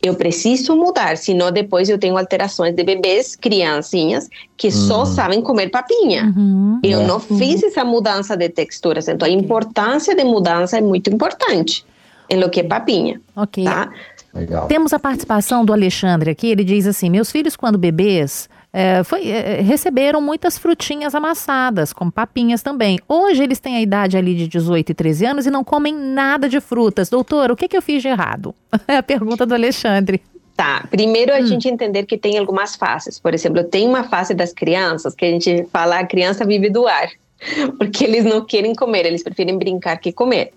Eu preciso mudar, senão depois eu tenho alterações de bebês, criancinhas, que uhum. só sabem comer papinha. Uhum. Eu é. não fiz uhum. essa mudança de texturas, então a importância de mudança é muito importante em lo que é papinha. Ok. Tá? Legal. Temos a participação do Alexandre aqui, ele diz assim, meus filhos quando bebês... É, foi, é, receberam muitas frutinhas amassadas, como papinhas também. Hoje eles têm a idade ali de dezoito e treze anos e não comem nada de frutas. Doutor, o que, que eu fiz de errado? É a pergunta do Alexandre. Tá, primeiro a hum. gente entender que tem algumas fases. Por exemplo, tem uma fase das crianças que a gente fala, a criança vive do ar. Porque eles não querem comer, eles preferem brincar que comer.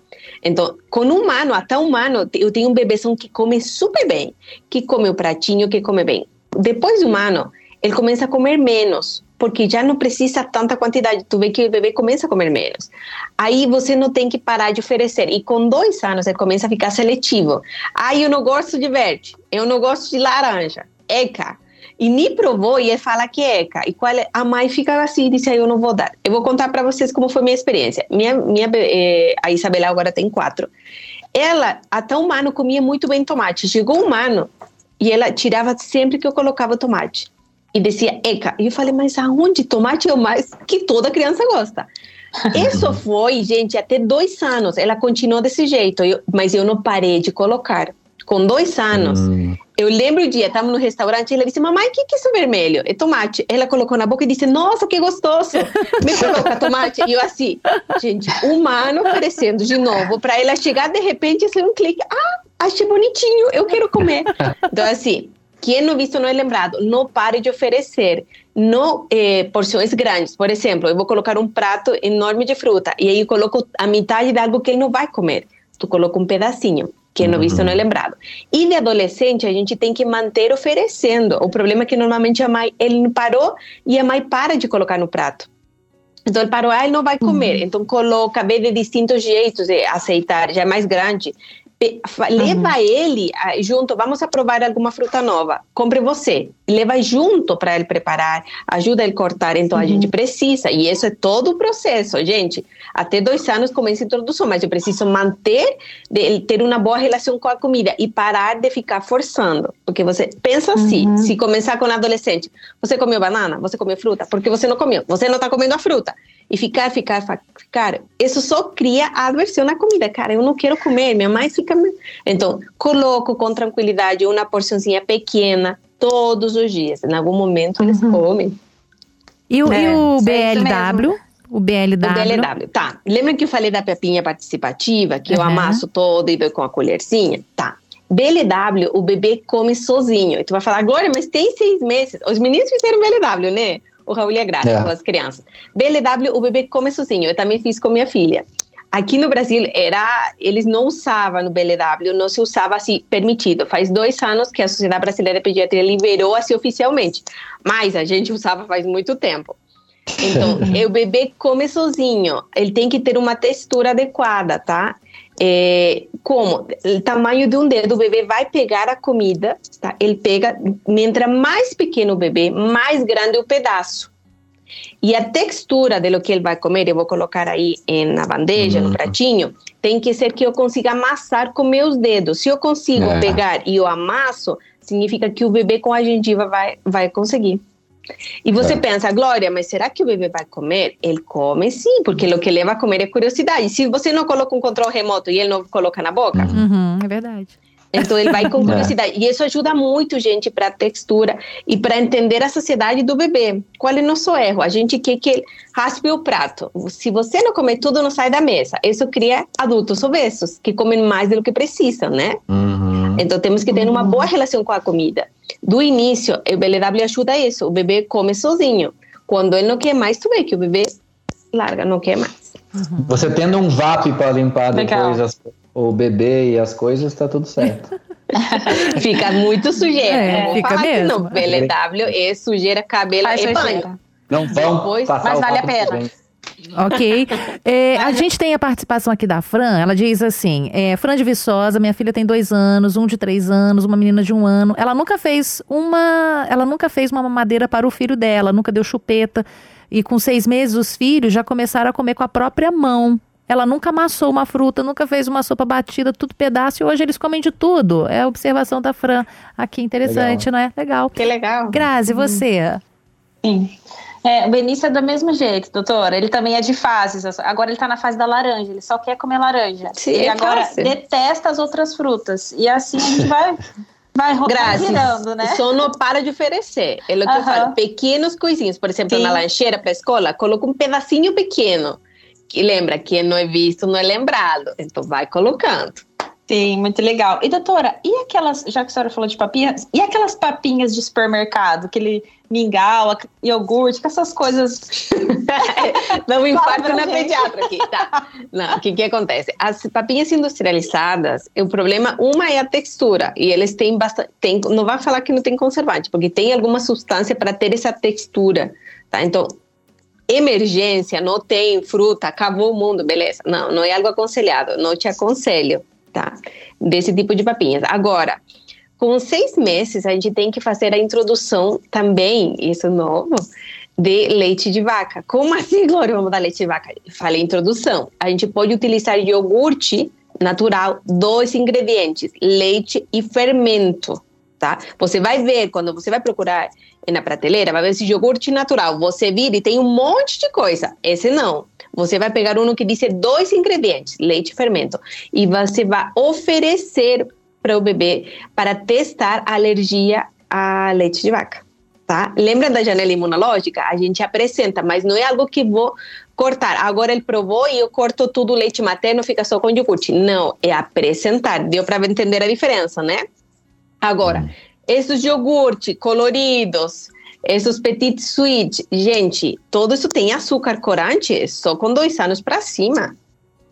Então, com um ano, até um ano, eu tenho um bebezão que come super bem. Que come o pratinho, que come bem. Depois de um ano... ele começa a comer menos, porque já não precisa tanta quantidade. Tu vê que o bebê começa a comer menos. Aí você não tem que parar de oferecer. E com dois anos, ele começa a ficar seletivo. Ah, eu não gosto de verde, eu não gosto de laranja, eca. E nem provou e ele fala que eca. E qual é? A mãe fica assim e diz, ah, eu não vou dar. Eu vou contar para vocês como foi minha experiência. Minha, minha, eh, a Isabela agora tem quatro. Ela, até um ano, comia muito bem tomate. Chegou um ano e ela tirava sempre que eu colocava tomate. E dizia, eca. E eu falei, mas aonde? Tomate é o mais que toda criança gosta. Isso foi, gente, até dois anos. Ela continuou desse jeito, eu, mas eu não parei de colocar. Com dois anos, hum. eu lembro o dia, estávamos no restaurante, ela disse, mamãe, o que, que é isso vermelho? É tomate. Ela colocou na boca e disse, nossa, que gostoso. Me coloca tomate. E eu assim, gente, humano crescendo de novo, para ela chegar, de repente, assim, um clique. Ah, achei bonitinho, eu quero comer. Então, assim... quem não visto não é lembrado, não pare de oferecer, não eh, porções grandes. Por exemplo, eu vou colocar um prato enorme de fruta e aí eu coloco a metade de algo que ele não vai comer. Tu coloca um pedacinho, quem não visto não é lembrado. E de adolescente a gente tem que manter oferecendo. O problema é que normalmente a mãe, ele parou e a mãe para de colocar no prato. Então ele parou, ah, ele não vai comer. Uhum. Então coloca, vê de distintos jeitos de aceitar, já é mais grande. Leva uhum. ele junto, vamos a provar alguma fruta nova, compre você, leva junto para ele preparar, ajuda ele cortar, então uhum. a gente precisa, e isso é todo o processo, gente, até dois anos começa a introdução, mas eu preciso manter, de, ter uma boa relação com a comida e parar de ficar forçando, porque você pensa assim, uhum. se começar com um adolescente, você comeu banana, você comeu fruta, porque você não comeu, você não está comendo a fruta. E ficar, ficar, ficar, isso só cria a aversão à comida. Cara, eu não quero comer, minha mãe fica... Então, coloco com tranquilidade uma porçãozinha pequena todos os dias. Em algum momento eles uhum. comem. E o, é, e o B L W? O B L W? O B L W, tá. Lembra que eu falei da papinha participativa, que uhum. eu amasso todo e vou com a colherzinha? Tá. B L W, o bebê come sozinho. E tu vai falar, Glória, mas tem seis meses. Os meninos fizeram B L W, né? O Raul e a Grazi, é. com as crianças. B L W, o bebê come sozinho. Eu também fiz com minha filha. Aqui no Brasil, era, eles não usavam no B L W, não se usava assim, permitido. Faz dois anos que a Sociedade Brasileira de Pediatria liberou assim oficialmente. Mas a gente usava faz muito tempo. Então, o bebê come sozinho. Ele tem que ter uma textura adequada, tá? É, como? O tamanho de um dedo, o bebê vai pegar a comida, tá? Ele pega, entra mais pequeno o bebê, mais grande o pedaço. E a textura de lo que ele vai comer, eu vou colocar aí na bandeja, uhum. no pratinho, tem que ser que eu consiga amassar com meus dedos. Se eu consigo é. pegar e eu amasso, significa que o bebê com a gengiva vai, vai conseguir. E você é. pensa, Glória, mas será que o bebê vai comer? Ele come sim, porque o que ele vai comer é curiosidade. Se você não coloca um controle remoto e ele não coloca na boca... Uhum, é verdade. Então ele vai com curiosidade. É. E isso ajuda muito, gente, para a textura e para entender a saciedade do bebê. Qual é o nosso erro? A gente quer que ele raspe o prato. Se você não comer tudo, não sai da mesa. Isso cria adultos obesos, que comem mais do que precisam, né? Uhum. Então temos que ter uma boa relação com a comida. Do início, o B L W ajuda isso. O bebê come sozinho. Quando ele não quer mais, tu vê que o bebê larga, não quer mais. Uhum. Você tendo um V A P para limpar Legal. depois as, o bebê e as coisas, tá tudo certo. Fica muito sujeira. É, não fica mesmo. Não, B L W é sujeira, cabelo e banho. Não vão depois, mas vale a pena. Ok. É, a gente tem a participação aqui da Fran. Ela diz assim: é, Fran de Viçosa, minha filha tem dois anos, um de três anos, uma menina de um ano. Ela nunca fez uma, ela nunca fez uma mamadeira para o filho dela, nunca deu chupeta. E com seis meses, os filhos já começaram a comer com a própria mão. Ela nunca amassou uma fruta, nunca fez uma sopa batida, tudo pedaço. E hoje eles comem de tudo. É a observação da Fran. Aqui, interessante, legal. Não é? Legal. Que legal. Grazi, você? Sim. É, o Benício é do mesmo jeito, doutora. Ele também é de fases. Agora ele tá na fase da laranja. Ele só quer comer laranja. Sim, e é agora fácil. Detesta as outras frutas. E assim a gente vai... Vai rodando, né? Só não para de oferecer. É o que uhum. eu falo. Pequenos coisinhos. Por exemplo, Sim. na lancheira para a escola, coloca um pedacinho pequeno. Que lembra, quem não é visto não é lembrado. Então vai colocando. Sim, muito legal. E doutora, e aquelas, já que a senhora falou de papinhas, e aquelas papinhas de supermercado? Aquele mingau, iogurte, que essas coisas... Não me importa na pediatra aqui, tá? Não, o que que acontece? As papinhas industrializadas, o problema, uma é a textura, e eles têm bastante... Tem, não vai falar que não tem conservante, porque tem alguma substância para ter essa textura, tá? Então... Emergência, não tem fruta, acabou o mundo, beleza. Não, não é algo aconselhado, não te aconselho, tá? Desse tipo de papinhas. Agora, com seis meses, a gente tem que fazer a introdução também, isso novo, de leite de vaca. Como assim, Glória, vamos dar leite de vaca? Falei introdução. A gente pode utilizar iogurte natural, dois ingredientes, leite e fermento. Tá? Você vai ver, quando você vai procurar na prateleira, vai ver esse iogurte natural. Você vira e tem um monte de coisa. Esse não. Você vai pegar um que diz dois ingredientes, leite e fermento. E você vai oferecer para o bebê para testar a alergia a leite de vaca. Tá? Lembra da janela imunológica? A gente apresenta, mas não é algo que vou cortar. Agora ele provou e eu corto tudo o leite materno, fica só com iogurte. Não, é apresentar. Deu para entender a diferença, né? Agora, esses iogurtes coloridos, esses petit suítes, gente, tudo isso tem açúcar corante só com dois anos para cima.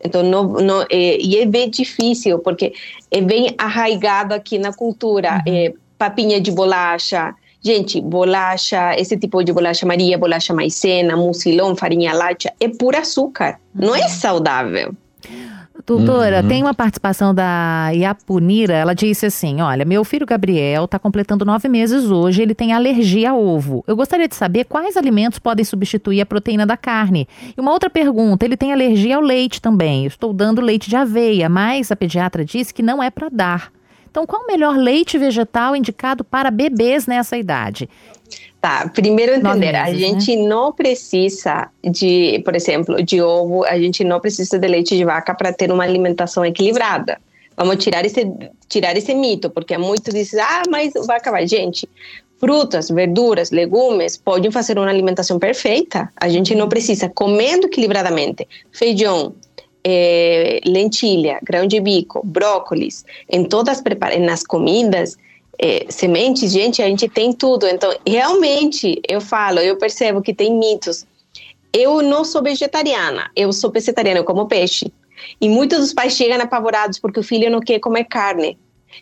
Então, não, não, é, e é bem difícil, porque é bem arraigado aqui na cultura. Uhum. É, papinha de bolacha, gente, bolacha, esse tipo de bolacha Maria, bolacha maicena, mucilão, farinha láctea, é puro açúcar, uhum. não é saudável. Doutora, uhum. tem uma participação da Iapunira, ela disse assim, olha, meu filho Gabriel está completando nove meses hoje, ele tem alergia a ovo. Eu gostaria de saber quais alimentos podem substituir a proteína da carne. E uma outra pergunta, ele tem alergia ao leite também. Eu estou dando leite de aveia, mas a pediatra disse que não é para dar. Então, qual o melhor leite vegetal indicado para bebês nessa idade? Tá, primeiro entender, meses, a gente né? não precisa de, por exemplo, de ovo, a gente não precisa de leite de vaca para ter uma alimentação equilibrada. Vamos tirar esse, tirar esse mito, porque muitos dizem, ah, mas vaca vai. Gente, frutas, verduras, legumes podem fazer uma alimentação perfeita. A gente não precisa, comendo equilibradamente, feijão, é, lentilha, grão de bico, brócolis, em todas as nas comidas... É, sementes, gente, a gente tem tudo. Então, realmente, eu falo, eu percebo que tem mitos. Eu não sou vegetariana, eu sou pescetariana, eu como peixe. E muitos dos pais chegam apavorados porque o filho não quer comer carne.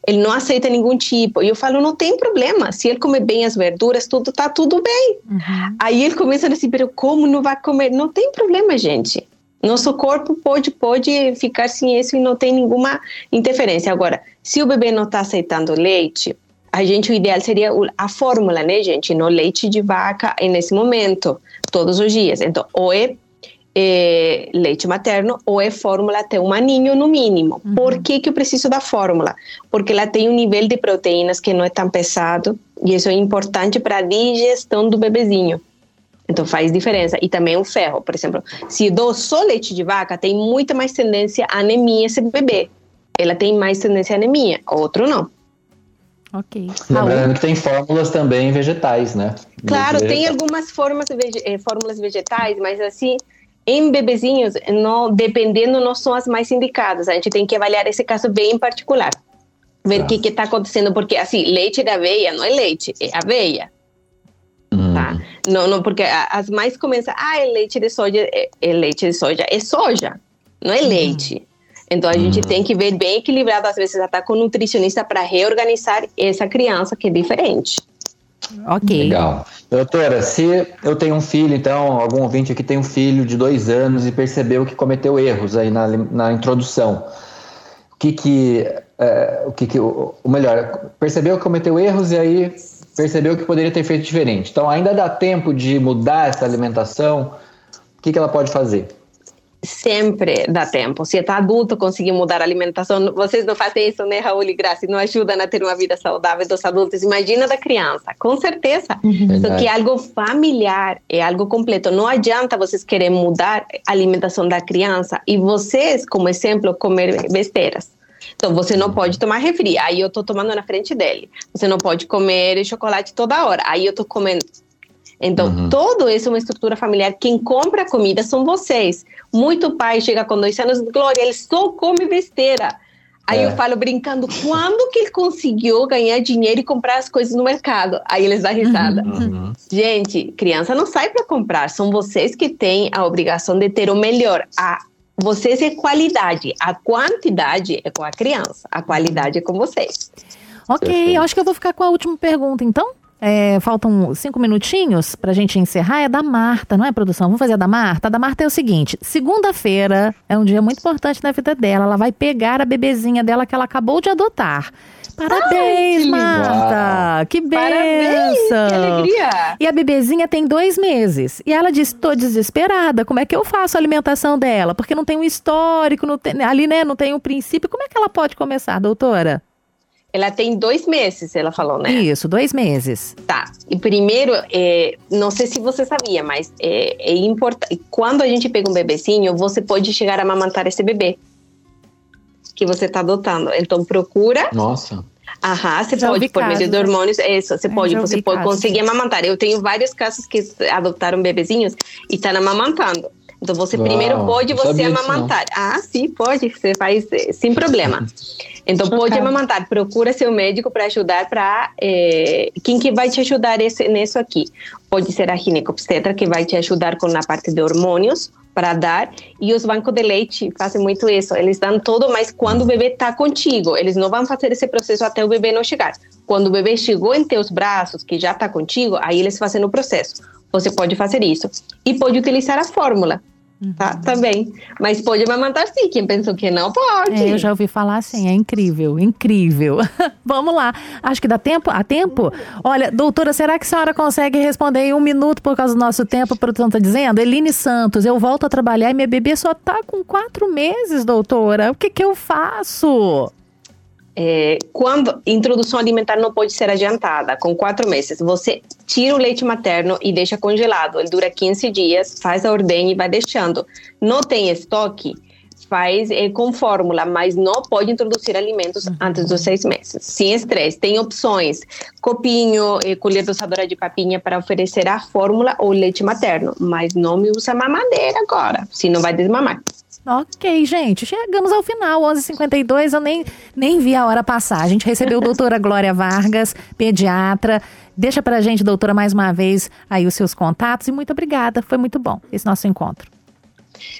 Ele não aceita nenhum tipo. E eu falo, não tem problema. Se ele comer bem as verduras, tudo, tá tudo bem. Uhum. Aí ele começa a dizer, pero como não vai comer? Não tem problema, gente. Nosso corpo pode, pode ficar sem isso e não tem nenhuma interferência. Agora, se o bebê não está aceitando leite... A gente, o ideal seria a fórmula, né, gente? No leite de vaca, nesse momento, todos os dias. Então, ou é, é leite materno, ou é fórmula até um aninho, no mínimo. Uhum. Por que que eu preciso da fórmula? Porque ela tem um nível de proteínas que não é tão pesado, e isso é importante para a digestão do bebezinho. Então, faz diferença. E também o ferro, por exemplo. Se dou só leite de vaca, tem muita mais tendência à anemia esse bebê. Ela tem mais tendência à anemia, outro não. Okay. Lembrando que tem fórmulas também vegetais, né? Claro, vegetais. Tem algumas formas vege- fórmulas vegetais, mas assim, em bebezinhos, não, dependendo, não são as mais indicadas. A gente tem que avaliar esse caso bem em particular. Ver o ah. que está acontecendo, porque assim, leite de aveia não é leite, é aveia. Hum. Tá? Não, não, porque as mais começam, ah, é leite de soja, é, é leite de soja, é soja, não é leite. Hum. Então a gente hum. tem que ver bem equilibrado, às vezes até com um nutricionista para reorganizar essa criança que é diferente. Ok. Legal. Doutora, se eu tenho um filho, então, algum ouvinte aqui tem um filho de dois anos e percebeu que cometeu erros aí na, na introdução, o que que, uh, o que que, o melhor, percebeu que cometeu erros e aí percebeu que poderia ter feito diferente. Então, ainda dá tempo de mudar essa alimentação, o que que ela pode fazer? Sempre dá tempo. Se está adulto, conseguir mudar a alimentação. Vocês não fazem isso, né, Raul e Grazi? Não ajudam a ter uma vida saudável dos adultos. Imagina da criança, com certeza. Uhum. Só que é algo familiar, é algo completo. Não adianta vocês querer mudar a alimentação da criança e vocês, como exemplo, comer besteiras. Então, você não pode tomar refri. Aí eu estou tomando na frente dele. Você não pode comer chocolate toda hora. Aí eu estou comendo... Então, uhum. tudo isso é uma estrutura familiar. Quem compra a comida são vocês. Muito pai chega com dois anos, Glória, ele só come besteira. Aí é. eu falo brincando, quando que ele conseguiu ganhar dinheiro e comprar as coisas no mercado? Aí eles dão risada. Uhum. Gente, criança não sai para comprar. São vocês que têm a obrigação de ter o melhor. A, vocês é qualidade. A quantidade é com a criança. A qualidade é com vocês. Ok, eu acho que eu vou ficar com a última pergunta, então. É, faltam cinco minutinhos pra gente encerrar, é da Marta, não é, produção? Vamos fazer a da Marta? A da Marta é o seguinte, segunda-feira é um dia muito importante na vida dela, ela vai pegar a bebezinha dela que ela acabou de adotar. Parabéns, ai, que Marta! Uau. Que bênção! Que alegria! E a bebezinha tem dois meses. E ela disse, tô desesperada, como é que eu faço a alimentação dela? Porque não tem um histórico, não tem, ali, né, não tem um princípio. Como é que ela pode começar, doutora? Ela tem dois meses, ela falou, né? Isso, dois meses. Tá. E primeiro, é, não sei se você sabia, mas é, é importante. Quando a gente pega um bebezinho, você pode chegar a amamantar esse bebê que você está adotando. Então, procura. Nossa. Aham, você já pode, por meio de hormônios, isso, você pode, você pode casos. conseguir amamantar. Eu tenho vários casos que adotaram bebezinhos e estão amamantando. Então, você Uau, primeiro pode você amamantar. Isso, ah, sim, pode, você faz sem problema. Então, Chocada. pode amamantar. Procura seu médico para ajudar, para é, quem que vai te ajudar esse, nisso aqui. Pode ser a ginecobstetra, que vai te ajudar com a parte de hormônios para dar. E os bancos de leite fazem muito isso. Eles dão tudo, mas quando o bebê está contigo, eles não vão fazer esse processo até o bebê não chegar. Quando o bebê chegou em teus braços, que já está contigo, aí eles fazem o processo. Você pode fazer isso. E pode utilizar a fórmula. Tá, também. Mas pode amamantar sim, quem pensou que não pode. É, eu já ouvi falar assim, é incrível, incrível. Vamos lá, acho que dá tempo, há tempo? Olha, doutora, será que a senhora consegue responder em um minuto por causa do nosso tempo? A produção tá dizendo, Eline Santos, eu volto a trabalhar e minha bebê só tá com quatro meses, doutora, o que que eu faço? É, quando introdução alimentar não pode ser adiantada, com quatro meses, você tira o leite materno e deixa congelado, ele dura quinze dias, faz a ordenha e vai deixando. Não tem estoque, faz é, com fórmula, mas não pode introduzir alimentos antes dos seis meses. Sem estresse, tem opções, copinho, é, colher doçadora de papinha para oferecer a fórmula ou leite materno, mas não me usa mamadeira agora, senão vai desmamar. Ok, gente, chegamos ao final, onze e cinquenta e dois, eu nem, nem vi a hora passar. A gente recebeu a doutora Glória Vargas, pediatra. Deixa pra gente, doutora, mais uma vez aí os seus contatos e muito obrigada, foi muito bom esse nosso encontro.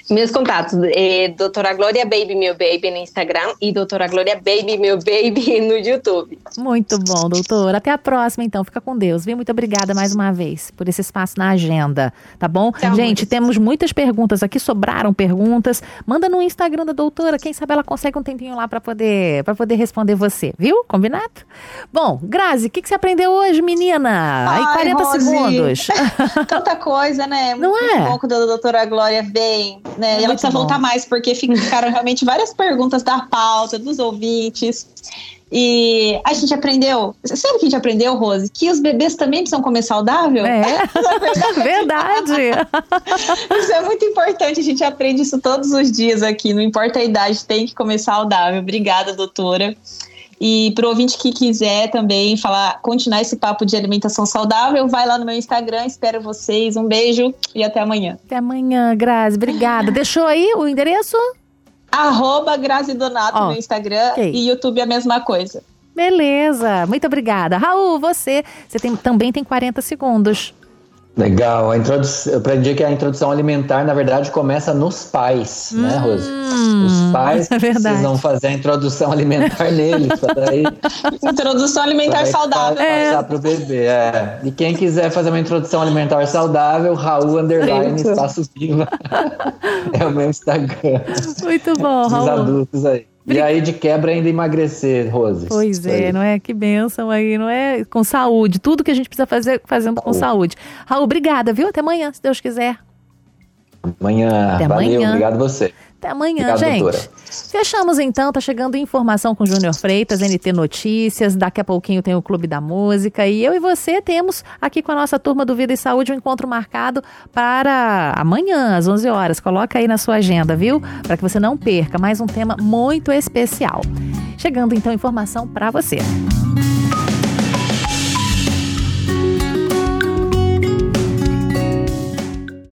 Meus contatos, é doutora Glória Baby Meu Baby no Instagram e doutora Glória Baby Meu Baby no YouTube. Muito bom, doutora. Até a próxima, então. Fica com Deus, viu? Muito obrigada mais uma vez por esse espaço na agenda, tá bom? Tchau, gente, muito. Temos muitas perguntas aqui, sobraram perguntas. Manda no Instagram da doutora, quem sabe ela consegue um tempinho lá pra poder, pra poder responder você, viu? Combinado? Bom, Grazi, o que, que você aprendeu hoje, menina? Ai, aí quarenta Rose. Segundos. Tanta coisa, né? Muito Não é? Um pouco da doutora Glória bem Né? Ela precisa bom. voltar mais, porque ficaram realmente várias perguntas da pauta, dos ouvintes. E a gente aprendeu, sabe o que a gente aprendeu, Rose? Que os bebês também precisam comer saudável. É, verdade. verdade. Isso é muito importante, a gente aprende isso todos os dias aqui, não importa a idade, tem que comer saudável. Obrigada, doutora. E para o ouvinte que quiser também falar, continuar esse papo de alimentação saudável, vai lá no meu Instagram, espero vocês, um beijo e até amanhã. Até amanhã, Grazi, obrigada. Deixou aí o endereço? Arroba Grazi Donato oh, no Instagram okay. e YouTube a mesma coisa. Beleza, muito obrigada. Raul, você, você tem, também tem quarenta segundos. Legal. A introdução, eu aprendi que a introdução alimentar, na verdade, começa nos pais, hum, né, Rose? Os pais é precisam fazer a introdução alimentar neles. Daí, introdução alimentar saudável. É. Passar pro bebê, é. E quem quiser fazer uma introdução alimentar saudável, Raul Underline está subindo. É o meu Instagram. Muito bom, Raul. Os adultos aí. E aí, de quebra, ainda emagrecer, Rose. Pois Isso é, aí. Não é? Que bênção aí, não é? Com saúde. Tudo que a gente precisa fazer, fazendo saúde. Com saúde. Raul, obrigada, viu? Até amanhã, se Deus quiser. Amanhã. Até Valeu, amanhã. Obrigado você. Até amanhã, Obrigado, gente. Doutora. Fechamos então, tá chegando informação com Júnior Freitas, N T Notícias, daqui a pouquinho tem o Clube da Música e eu e você temos aqui com a nossa turma do Vida e Saúde um encontro marcado para amanhã, às onze horas. Coloca aí na sua agenda, viu? Para que você não perca mais um tema muito especial. Chegando então informação para você.